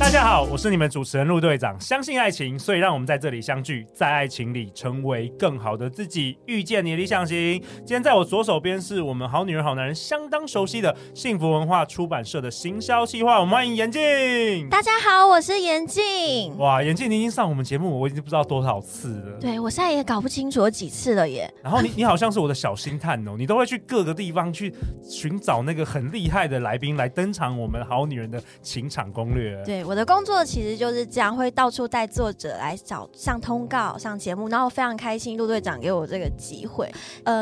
大家好，我是你们主持人陆队长。相信爱情，所以让我们在这里相聚，在爱情里成为更好的自己，遇见你的理想型。今天在我左手边是我们好女人好男人相当熟悉的幸福文化出版社的行销企划，我们欢迎妍静。大家好，我是妍静。哇，妍静，你已经上我们节目，我已经不知道多少次了。对，我现在也搞不清楚有几次了耶。然后你好像是我的小星探哦，你都会去各个地方去寻找那个很厉害的来宾来登场我们好女人的情场攻略。对，我的工作其实就是这样，会到处带作者来找上通告、上节目，然后非常开心陆队长给我这个机会。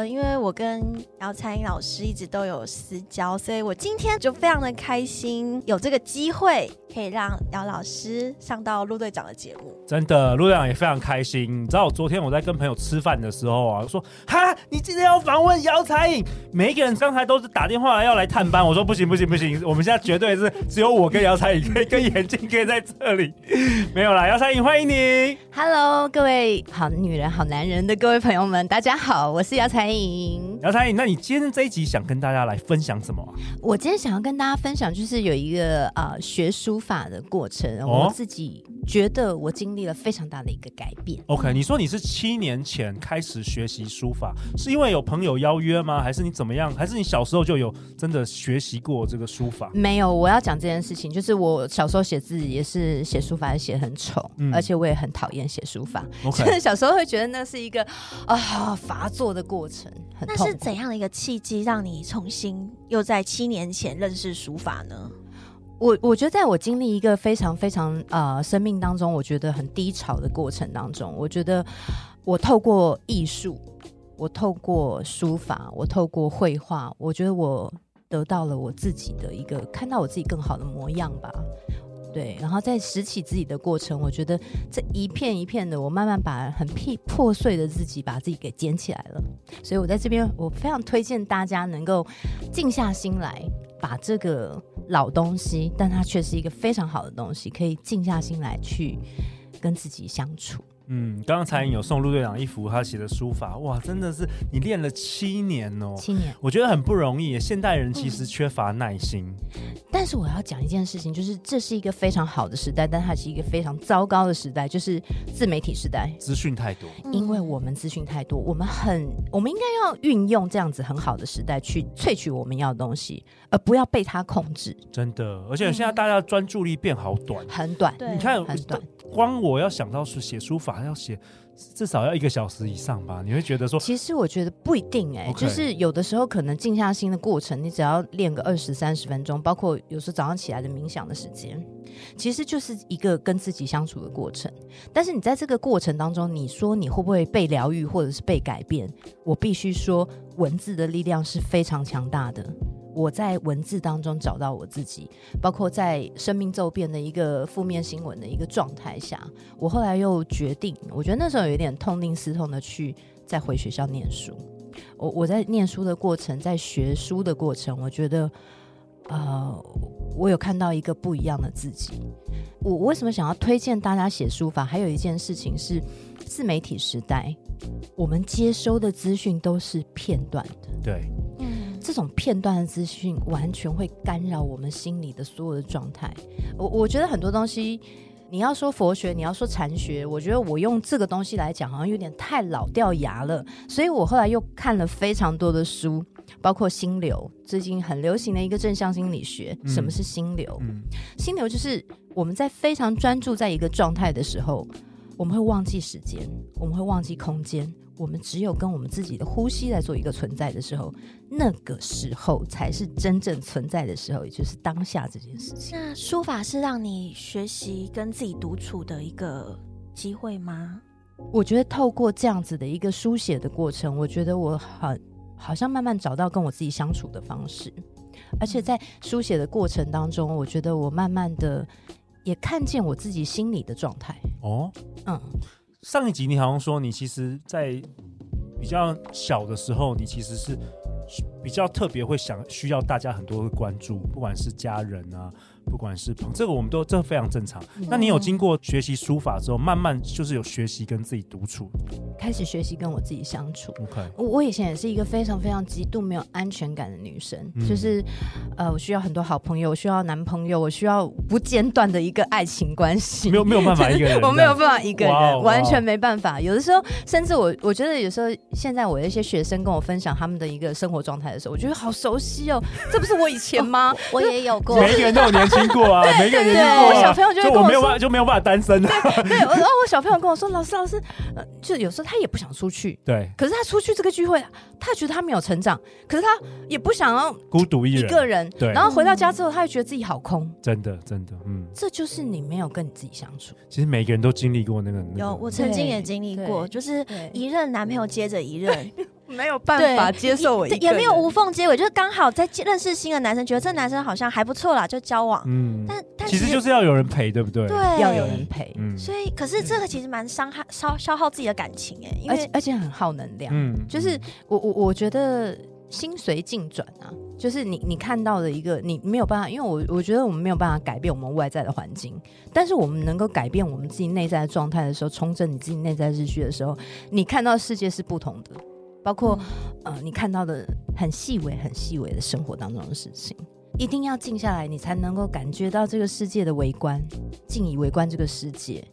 因为我跟姚彩英老师一直都有私交，所以我今天就非常的开心，有这个机会可以让姚老师上到陆队长的节目。真的，陆队长也非常开心。你知道，我昨天我在跟朋友吃饭的时候啊，我说哈，你今天要访问姚彩英，每一个人刚才都是打电话要来探班，我说不行，我们现在绝对是只有我跟姚彩英可以跟妍静。可以在这里没有啦，姚彩英，欢迎你。 Hello， 各位好女人好男人的各位朋友们，大家好，我是姚彩英。姚彩英，那你今天这一集想跟大家来分享什么啊？我今天想要跟大家分享就是有一个学书法的过程，我自己觉得我经历了非常大的一个改变。 OK， 你说你是7年前开始学习书法，是因为有朋友邀约吗？还是你怎么样？还是你小时候就有真的学习过这个书法？没有，我要讲这件事情，就是我小时候写字也是写书法写很丑，而且我也很讨厌写书法。Okay， 小时候会觉得那是一个罚坐的过程，很痛苦。那是怎样的一个契机让你重新又在7年前认识书法呢？我觉得在我经历一个非常生命当中，我觉得很低潮的过程当中，我觉得我透过艺术，我透过书法，我透过绘画，我觉得我得到了我自己的一个，看到我自己更好的模样吧。对，然后在拾起自己的过程，我觉得这一片一片的，我慢慢把很破碎的自己，把自己给捡起来了。所以我在这边，我非常推荐大家能够静下心来，把这个老东西，但它却是一个非常好的东西，可以静下心来去跟自己相处。刚刚彩英有送陆队长一幅他写的书法，哇，真的是你练了7年哦，7年，我觉得很不容易耶。现代人其实缺乏耐心，但是我要讲一件事情，就是这是一个非常好的时代，但它是一个非常糟糕的时代，就是自媒体时代，资讯太多。因为我们资讯太多，我们应该要运用这样子很好的时代去萃取我们要的东西，而不要被它控制。真的，而且现在大家专注力变好短，很短。你看，很短。光我要想到写书法要写至少要1个小时以上吧，你会觉得说，其实我觉得不一定耶，就是有的时候可能静下心的过程，你只要练个20-30分钟，包括有时候早上起来的冥想的时间，其实就是一个跟自己相处的过程。但是你在这个过程当中，你说你会不会被疗愈或者是被改变？我必须说，文字的力量是非常强大的。我在文字当中找到我自己，包括在生命骤变的一个负面新闻的一个状态下，我后来又决定，我觉得那时候有点痛定思痛的去再回学校念书。我在念书的过程，在学书的过程，我觉得我有看到一个不一样的自己。我为什么想要推荐大家写书法？还有一件事情是，自媒体时代，我们接收的资讯都是片段的。对。这种片段的资讯完全会干扰我们心里的所有的状态。我觉得很多东西，你要说佛学，你要说禅学，我觉得我用这个东西来讲好像有点太老掉牙了，所以我后来又看了非常多的书，包括心流，最近很流行的一个正向心理学。什么是心流？心流就是我们在非常专注在一个状态的时候，我们会忘记时间，我们会忘记空间，我们只有跟我们自己的呼吸来做一个存在的时候，那个时候才是真正存在的时候，也就是当下这件事情。那书法是让你学习跟自己独处的一个机会吗？我觉得透过这样子的一个书写的过程，我觉得我好像慢慢找到跟我自己相处的方式，而且在书写的过程当中，我觉得我慢慢的也看见我自己心理的状态。上一集你好像说，你其实在比较小的时候，你其实是比较特别会想需要大家很多会关注，不管是家人啊，不管是朋友，这个我们都这非常正常。那你有经过学习书法之后，慢慢就是有学习跟自己独处，开始学习跟我自己相处。Okay. 我以前也是一个非常非常极度没有安全感的女生，就是我需要很多好朋友，我需要男朋友，我需要不间断的一个爱情关系，没有办法一个人，我没有办法一个人，wow, 完全没办法。有的时候，甚至我觉得有时候现在我的一些学生跟我分享他们的一个生活状态的时候，我觉得好熟悉哦，这不是我以前吗？我也有过，每一个人都有年轻。经过啊，每个人经过啊，我小朋友就会跟我说，就没有办法单身啊。对，然后我小朋友跟我说，老师，就有时候他也不想出去，对。可是他出去这个聚会，他觉得他没有成长，可是他也不想要孤独一个人，对。然后回到家之后，他也觉得自己好空，真的，嗯。这就是你没有跟你自己相处。其实每个人都经历过那个，有，我曾经也经历过，就是一任男朋友接着一任。没有办法接受我一个人，也没有无缝接轨，就是刚好在认识新的男生，觉得这男生好像还不错啦，就交往。嗯，但其实就是要有人陪，对不对？对，要有人陪。嗯，所以可是这个其实蛮消耗自己的感情哎，因为而且很耗能量。嗯，就是我觉得心随境转啊。就是你看到的一个你没有办法，因为我觉得我们没有办法改变我们外在的环境，但是我们能够改变我们自己内在的状态的时候，重整你自己内在秩序的时候，你看到世界是不同的。包括你看到的很细微的生活当中的事情，一定要静下来，你才能够感觉到这个世界的微观，静以微观这个世界。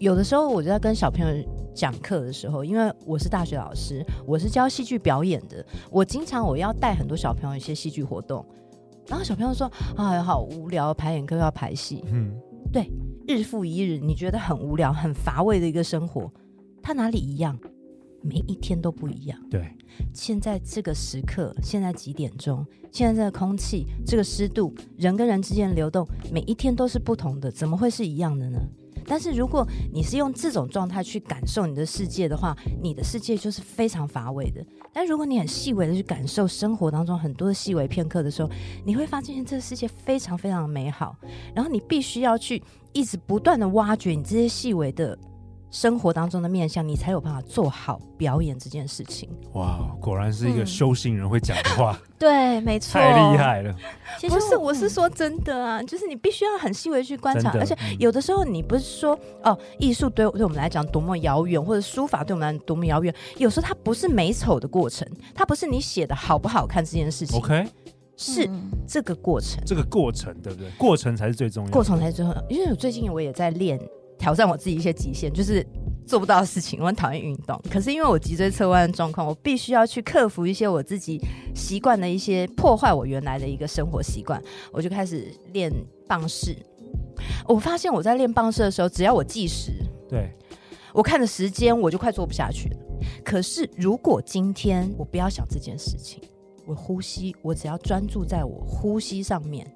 有的时候我就在跟小朋友讲课的时候，因为我是大学老师，我是教戏剧表演的，我经常要带很多小朋友一些戏剧活动，然后小朋友说啊，好无聊，排演课要排戏。嗯，对，日复一日，你觉得很无聊、很乏味的一个生活，它哪里一样？每一天都不一样。对，现在这个时刻，现在几点钟，现在这个空气，这个湿度，人跟人之间的流动，每一天都是不同的，怎么会是一样的呢？但是如果你是用这种状态去感受你的世界的话，你的世界就是非常乏味的。但如果你很细微的去感受生活当中很多的细微片刻的时候，你会发现这个世界非常非常美好。然后你必须要去一直不断的挖掘你这些细微的生活当中的面向，你才有办法做好表演这件事情。哇，果然是一个修行人会讲的话。对，没错，太厉害了。其实我是说真的啊，就是你必须要很细微去观察，而且有的时候你不是说哦，艺术对我们来讲多么遥远，或者书法对我们来讲多么遥远，有时候它不是美丑的过程，它不是你写的好不好看这件事情。OK。是这个过程，这个过程对不对？过程才是最重要的，过程才是最重要。因为我最近我也在练。挑战我自己一些极限，就是做不到的事情。我很讨厌运动，可是因为我脊椎侧弯的状况，我必须要去克服一些我自己习惯的一些破坏我原来的一个生活习惯。我就开始练棒式。我发现我在练棒式的时候，只要我计时，对，我看着时间，我就快做不下去了。可是如果今天我不要想这件事情，我呼吸，我只要专注在我呼吸上面。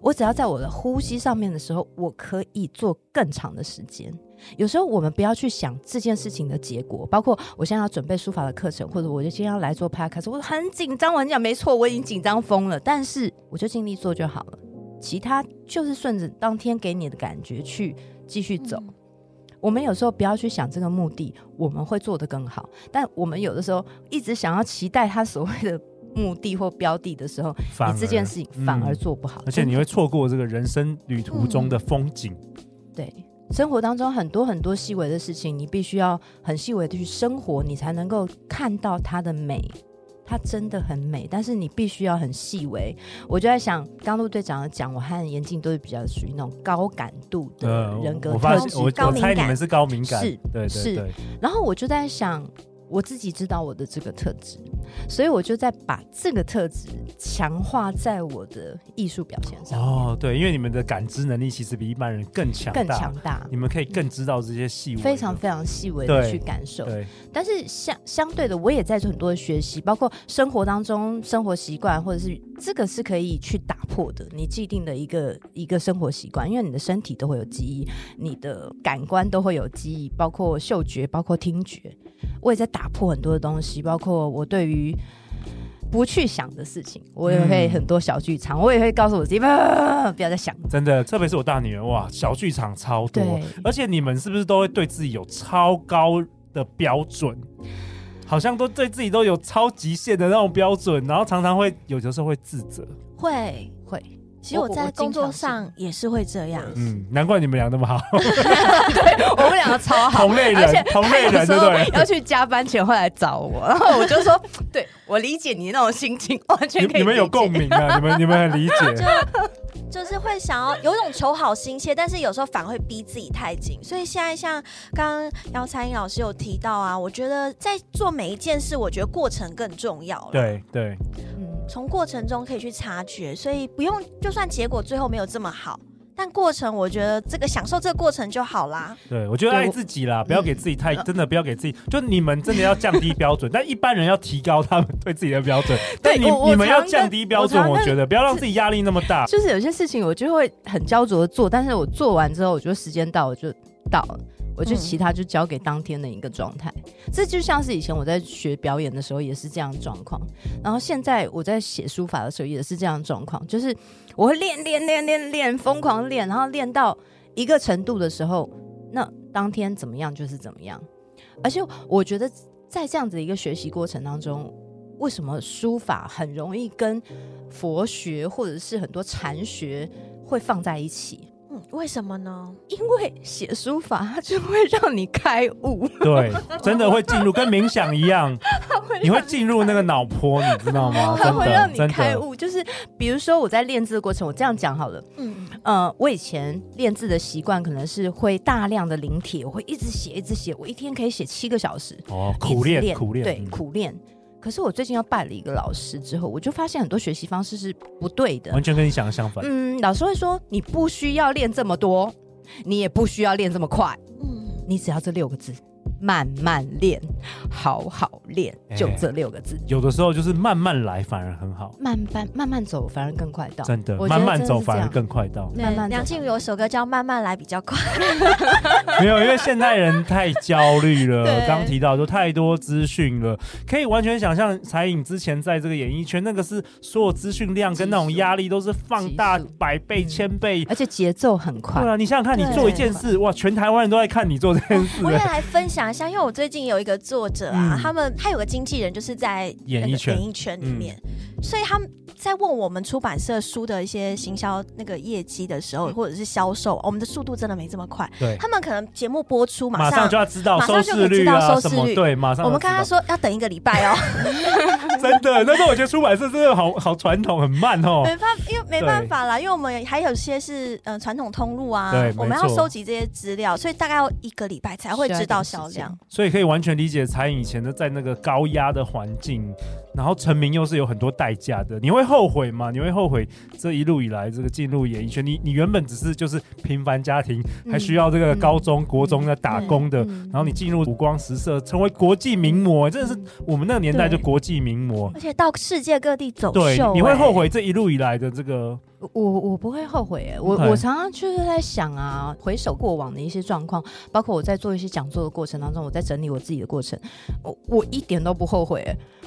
我只要在我的呼吸上面的时候，我可以做更长的时间。有时候我们不要去想这件事情的结果，包括我现在要准备书法的课程，或者我就今天要来做 podcast， 我很紧张。我很讲没错，我已经紧张疯了，但是我就尽力做就好了，其他就是顺着当天给你的感觉去继续走。我们有时候不要去想这个目的，我们会做得更好。但我们有的时候一直想要期待他所谓的目的或标的的时候，你这件事情反而做不好，而且你会错过这个人生旅途中的风景。对，生活当中很多很多细微的事情，你必须要很细微的去生活，你才能够看到它的美。它真的很美，但是你必须要很细微。我就在想，刚陆队长讲，我和严静都是比较属于那种高感度的人格特质，我猜你们是高敏感，是，对对对是。然后我就在想。我自己知道我的这个特质，所以我就在把这个特质强化在我的艺术表现上。哦，对，因为你们的感知能力其实比一般人更强大，你们可以更知道这些细微，非常非常细微的去感受。但是 相对的，我也在做很多的学习，包括生活当中生活习惯，或者是这个是可以去打破的，你既定的一个生活习惯，因为你的身体都会有记忆，你的感官都会有记忆，包括嗅觉，包括听觉。我也在打破很多的东西，包括我对于不去想的事情，我也会很多小剧场，我也会告诉我自己不要再想。真的，特别是我大女儿，哇，小剧场超多，而且你们是不是都会对自己有超高的标准？好像都对自己都有超极限的那种标准，然后常常会有的时候会自责，会。其实我在工作上也是会这样。嗯，难怪你们俩那么好。对，我们两个超好，同类人，对不对？要去加班前会来找我，然后我就说，对，我理解你那种心情，完全可以理解。你们有共鸣啊，你们很理解。就是会想要有一种求好心切，但是有时候反而会逼自己太紧。所以现在像刚刚姚彩英老师有提到啊，我觉得在做每一件事，我觉得过程更重要了。对，从过程中可以去察觉，所以不用就算结果最后没有这么好，但过程我觉得这个享受这个过程就好啦。对，我觉得爱自己啦，不要给自己太真的不要给自己，就你们真的要降低标准，但一般人要提高他们对自己的标准。但你们要降低标准，我觉得不要让自己压力那么大。就是有些事情我就会很焦灼的做，但是我做完之后，我觉得时间到我就到了。我就其他就交给当天的一个状态，这就像是以前我在学表演的时候也是这样的状况，然后现在我在写书法的时候也是这样的状况，就是我会练，疯狂练，然后练到一个程度的时候，那当天怎么样就是怎么样。而且我觉得在这样子一个学习过程当中，为什么书法很容易跟佛学或者是很多禅学会放在一起？为什么呢？因为写书法它就会让你开悟，对，真的会进入，跟冥想一样，你会进入那个脑波，你知道吗？它会让你开悟，就是比如说我在练字的过程，我这样讲好了，我以前练字的习惯可能是会大量的临帖，我会一直写，我一天可以写7个小时，哦，苦练，对，苦练。可是我最近要拜了一个老师之后，我就发现很多学习方式是不对的，完全跟你想的相反。老师会说你不需要练这么多，你也不需要练这么快，你只要这6个字，慢慢练，好好练，就这6个字。有的时候就是慢慢来反而很好，慢慢走反而更快到，真的，慢慢走反而更快到。梁静茹有首歌叫《慢慢来比较快》没有，因为现代人太焦虑了，刚提到就太多资讯了，可以完全想象彩颖之前在这个演艺圈，那个是所有资讯量跟那种压力都是放大100倍、1000倍，而且节奏很快。对啊，你想想看，你做一件事，哇，全台湾人都在看你做这件事。我也来分享，因为我最近有一个作者啊，他有个经纪人，就是在演艺圈里面，所以他们在问我们出版社书的一些行销那个业绩的时候，或者是销售，我们的速度真的没这么快。对，他们可能节目播出马上就要知道收视率啊什么，对，马上。我们跟他说要等1个礼拜哦，真的。那时候我觉得出版社真的好传统，很慢哦，没办法啦，因为我们还有些是传统通路啊，我们要收集这些资料，所以大概要1个礼拜才会知道销量。所以可以完全理解彩颖以前的在那个高压的环境，然后成名又是有很多代价的，你会后悔吗？你会后悔这一路以来这个进入演艺圈，你原本只是就是平凡家庭，还需要这个高中、国中的打工的，然后你进入五光十色，成为国际名模，真的是我们那个年代就国际名模，而且到世界各地走秀，对，你会后悔这一路以来的这个？我不会后悔，我常常就是在想啊，回首过往的一些状况，包括我在做一些讲座的过程当中，我在整理我自己的过程，我一点都不后悔，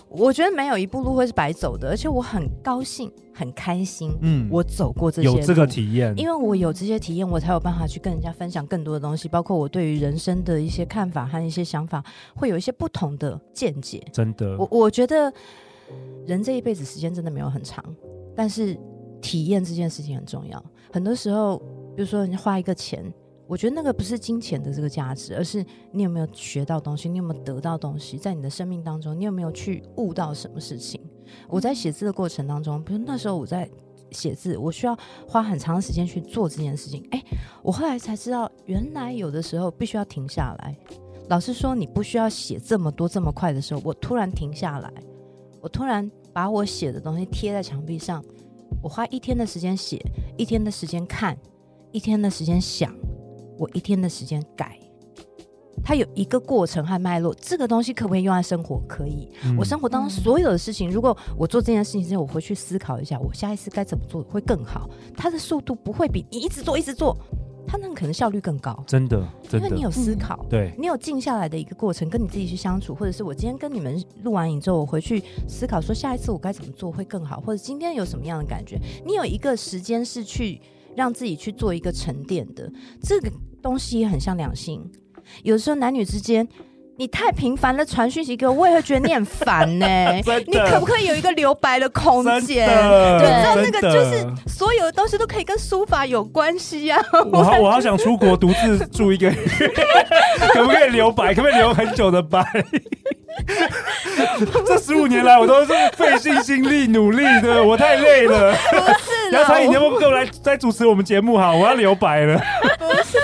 我觉得没有一步路会是白走的，而且我很高兴很开心，我走过这些路，有这个体验，因为我有这些体验，我才有办法去跟人家分享更多的东西，包括我对于人生的一些看法和一些想法，会有一些不同的见解。真的，我觉得人这一辈子时间真的没有很长，但是体验这件事情很重要。很多时候比如说你花一个钱，我觉得那个不是金钱的这个价值，而是你有没有学到东西，你有没有得到东西，在你的生命当中你有没有去悟到什么事情。我在写字的过程当中，比如那时候我在写字，我需要花很长的时间去做这件事情，我后来才知道原来有的时候必须要停下来。老师说你不需要写这么多这么快的时候，我突然停下来，我突然把我写的东西贴在墙壁上，我花1天的时间写，1天的时间看，1天的时间想，我1天的时间改，它有一个过程和脉络。这个东西可不可以用在生活？可以，我生活当中所有的事情，如果我做这件事情之前，我回去思考一下我下一次该怎么做会更好，它的速度不会比你一直做它那可能效率更高。真的，因为你有思考，对，你有静下来的一个过程，跟你自己去相处，或者是我今天跟你们录完影之后，我回去思考说下一次我该怎么做会更好，或者今天有什么样的感觉，你有一个时间是去让自己去做一个沉淀的。这个东西也很像两性，有的时候男女之间你太频繁的传讯息给我，我也会觉得你很烦呢、欸。你可不可以有一个留白的空间？对，你知道那个就是所有的东西都可以跟书法有关系啊。我好想出国独自住一个月，可不可以留白？可不可以留很久的白？这15年来，我都是费尽心力努力的，我太累了。不是，然后彩颖，你要不跟我来再主持我们节目好？我要留白了。不是，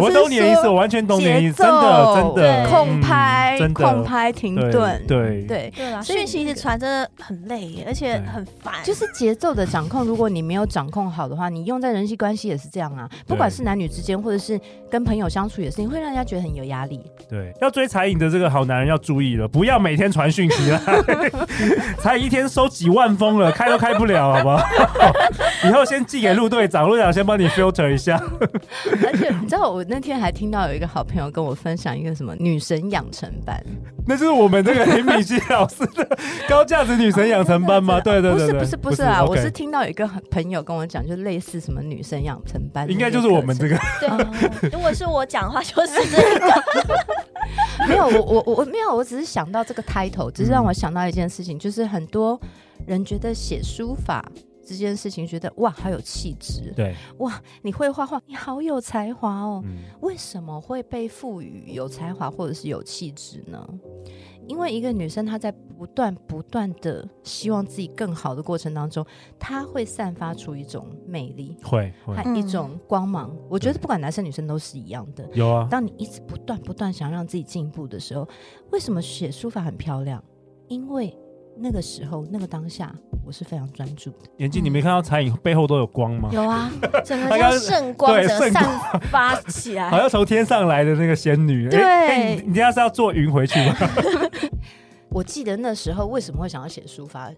我懂你的意思，我完全懂你的意思，真的真的。空拍，空拍停顿，对对对啦，讯息一直传真的很累耶，而且很烦。就是节奏的掌控，如果你没有掌控好的话，你用在人际关系也是这样啊。不管是男女之间，或者是跟朋友相处也是，你会让人家觉得很有压力。对，要追彩颖的这个好男人要注意了。不要每天传讯息啦，才一天收几万封了，开都开不了，好不好？以后先寄给陆队长，陆队长先帮你 filter 一下。而且你知道，我那天还听到有一个好朋友跟我分享一个什么女神养成班，那就是我们这个林敏熙老师的高价值女神养成班吗？对对对对，不是啊，我是听到有一个朋友跟我讲，就类似什么女神养成班，应该就是我们这个。对，如果是我讲的话，就是这个。没有，我没有，我只是想到这个 title， 只是让我想到一件事情，就是很多人觉得写书法这件事情，觉得哇好有气质，对，哇你会画画，你好有才华哦、为什么会被赋予有才华或者是有气质呢？因为一个女生她在不断的希望自己更好的过程当中，她会散发出一种魅力，会和一种光芒、我觉得不管男生女生都是一样的。有啊，当你一直不断想让自己进步的时候，为什么写书法很漂亮？因为那个时候那个当下我是非常专注的。眼睛你没看到彩影背后都有光吗？有啊，整个像圣光整散发起来，好像从天上来的那个仙女。对、你这样是要坐云回去吗？我记得那时候为什么会想要写书法，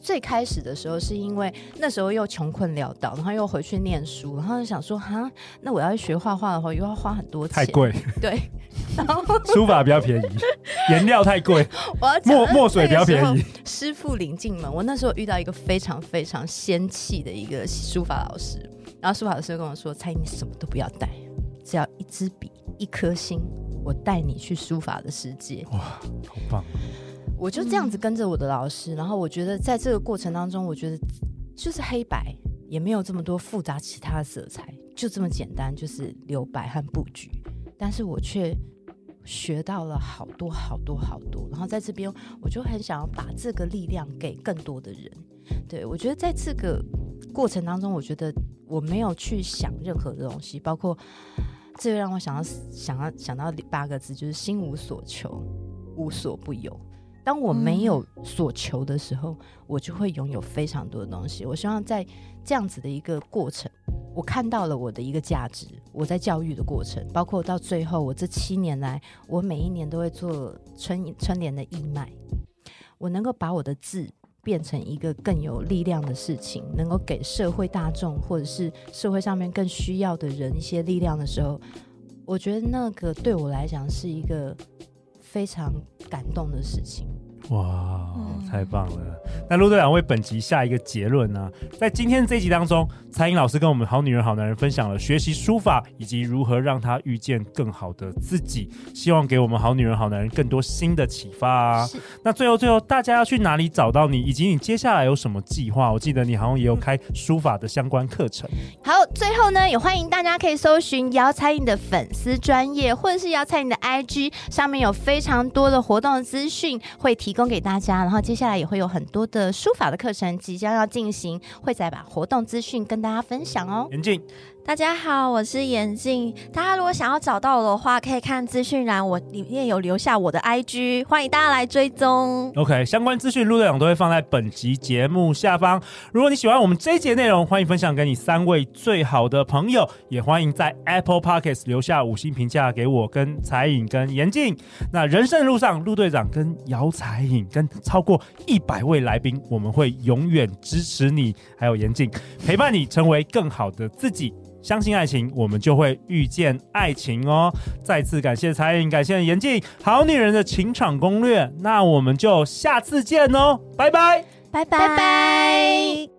最开始的时候是因为那时候又穷困潦倒，然后又回去念书，然后想说哈，那我要学画画的话又要花很多钱，太贵。对，然后书法比较便宜，颜料太贵，墨水比较便宜。师父领进门，我那时候遇到一个非常非常仙气的一个书法老师，然后书法老师跟我说：“彩颖，你什么都不要带，只要一支笔、一颗心，我带你去书法的世界。”哇，好棒！我就这样子跟着我的老师，然后我觉得在这个过程当中，我觉得就是黑白，也没有这么多复杂其他的色彩，就这么简单，就是留白和布局。但是我却学到了好多好多好多，然后在这边我就很想要把这个力量给更多的人。对，我觉得在这个过程当中，我觉得我没有去想任何的东西，包括这个让我想到8个字，就是心无所求，无所不有。当我没有所求的时候，我就会拥有非常多的东西。我希望在这样子的一个过程，我看到了我的一个价值。我在教育的过程，包括到最后，我这7年来，我每一年都会做春联的义卖。我能够把我的字变成一个更有力量的事情，能够给社会大众或者是社会上面更需要的人一些力量的时候，我觉得那个对我来讲是一个非常感动的事情。哇，太棒了！那陆队长为本集下一个结论呢、在今天这一集当中，彩颖老师跟我们好女人好男人分享了学习书法以及如何让他遇见更好的自己，希望给我们好女人好男人更多新的启发、那最后大家要去哪里找到你，以及你接下来有什么计划？我记得你好像也有开书法的相关课程。好，最后呢也欢迎大家可以搜寻姚彩颖的粉丝专页，或者是姚彩颖的 IG， 上面有非常多的活动的资讯会提供给大家，然后接下来也会有很多的书法的课程即将要进行，会再把活动资讯跟大家分享哦。严静，大家好，我是眼镜。大家如果想要找到我的话，可以看资讯栏，我里面有留下我的 IG， 欢迎大家来追踪。 OK， 相关资讯陆队长都会放在本集节目下方。如果你喜欢我们这一集的内容，欢迎分享给你3位最好的朋友，也欢迎在 Apple Podcast 留下5星评价给我跟彩颖跟眼镜。那人生的路上，陆队长跟姚彩颖跟超过100位来宾，我们会永远支持你还有眼镜，陪伴你成为更好的自己。相信爱情，我们就会遇见爱情哦。再次感谢彩颖，感谢严静，好女人的情场攻略。那我们就下次见哦，拜拜，拜拜，拜拜。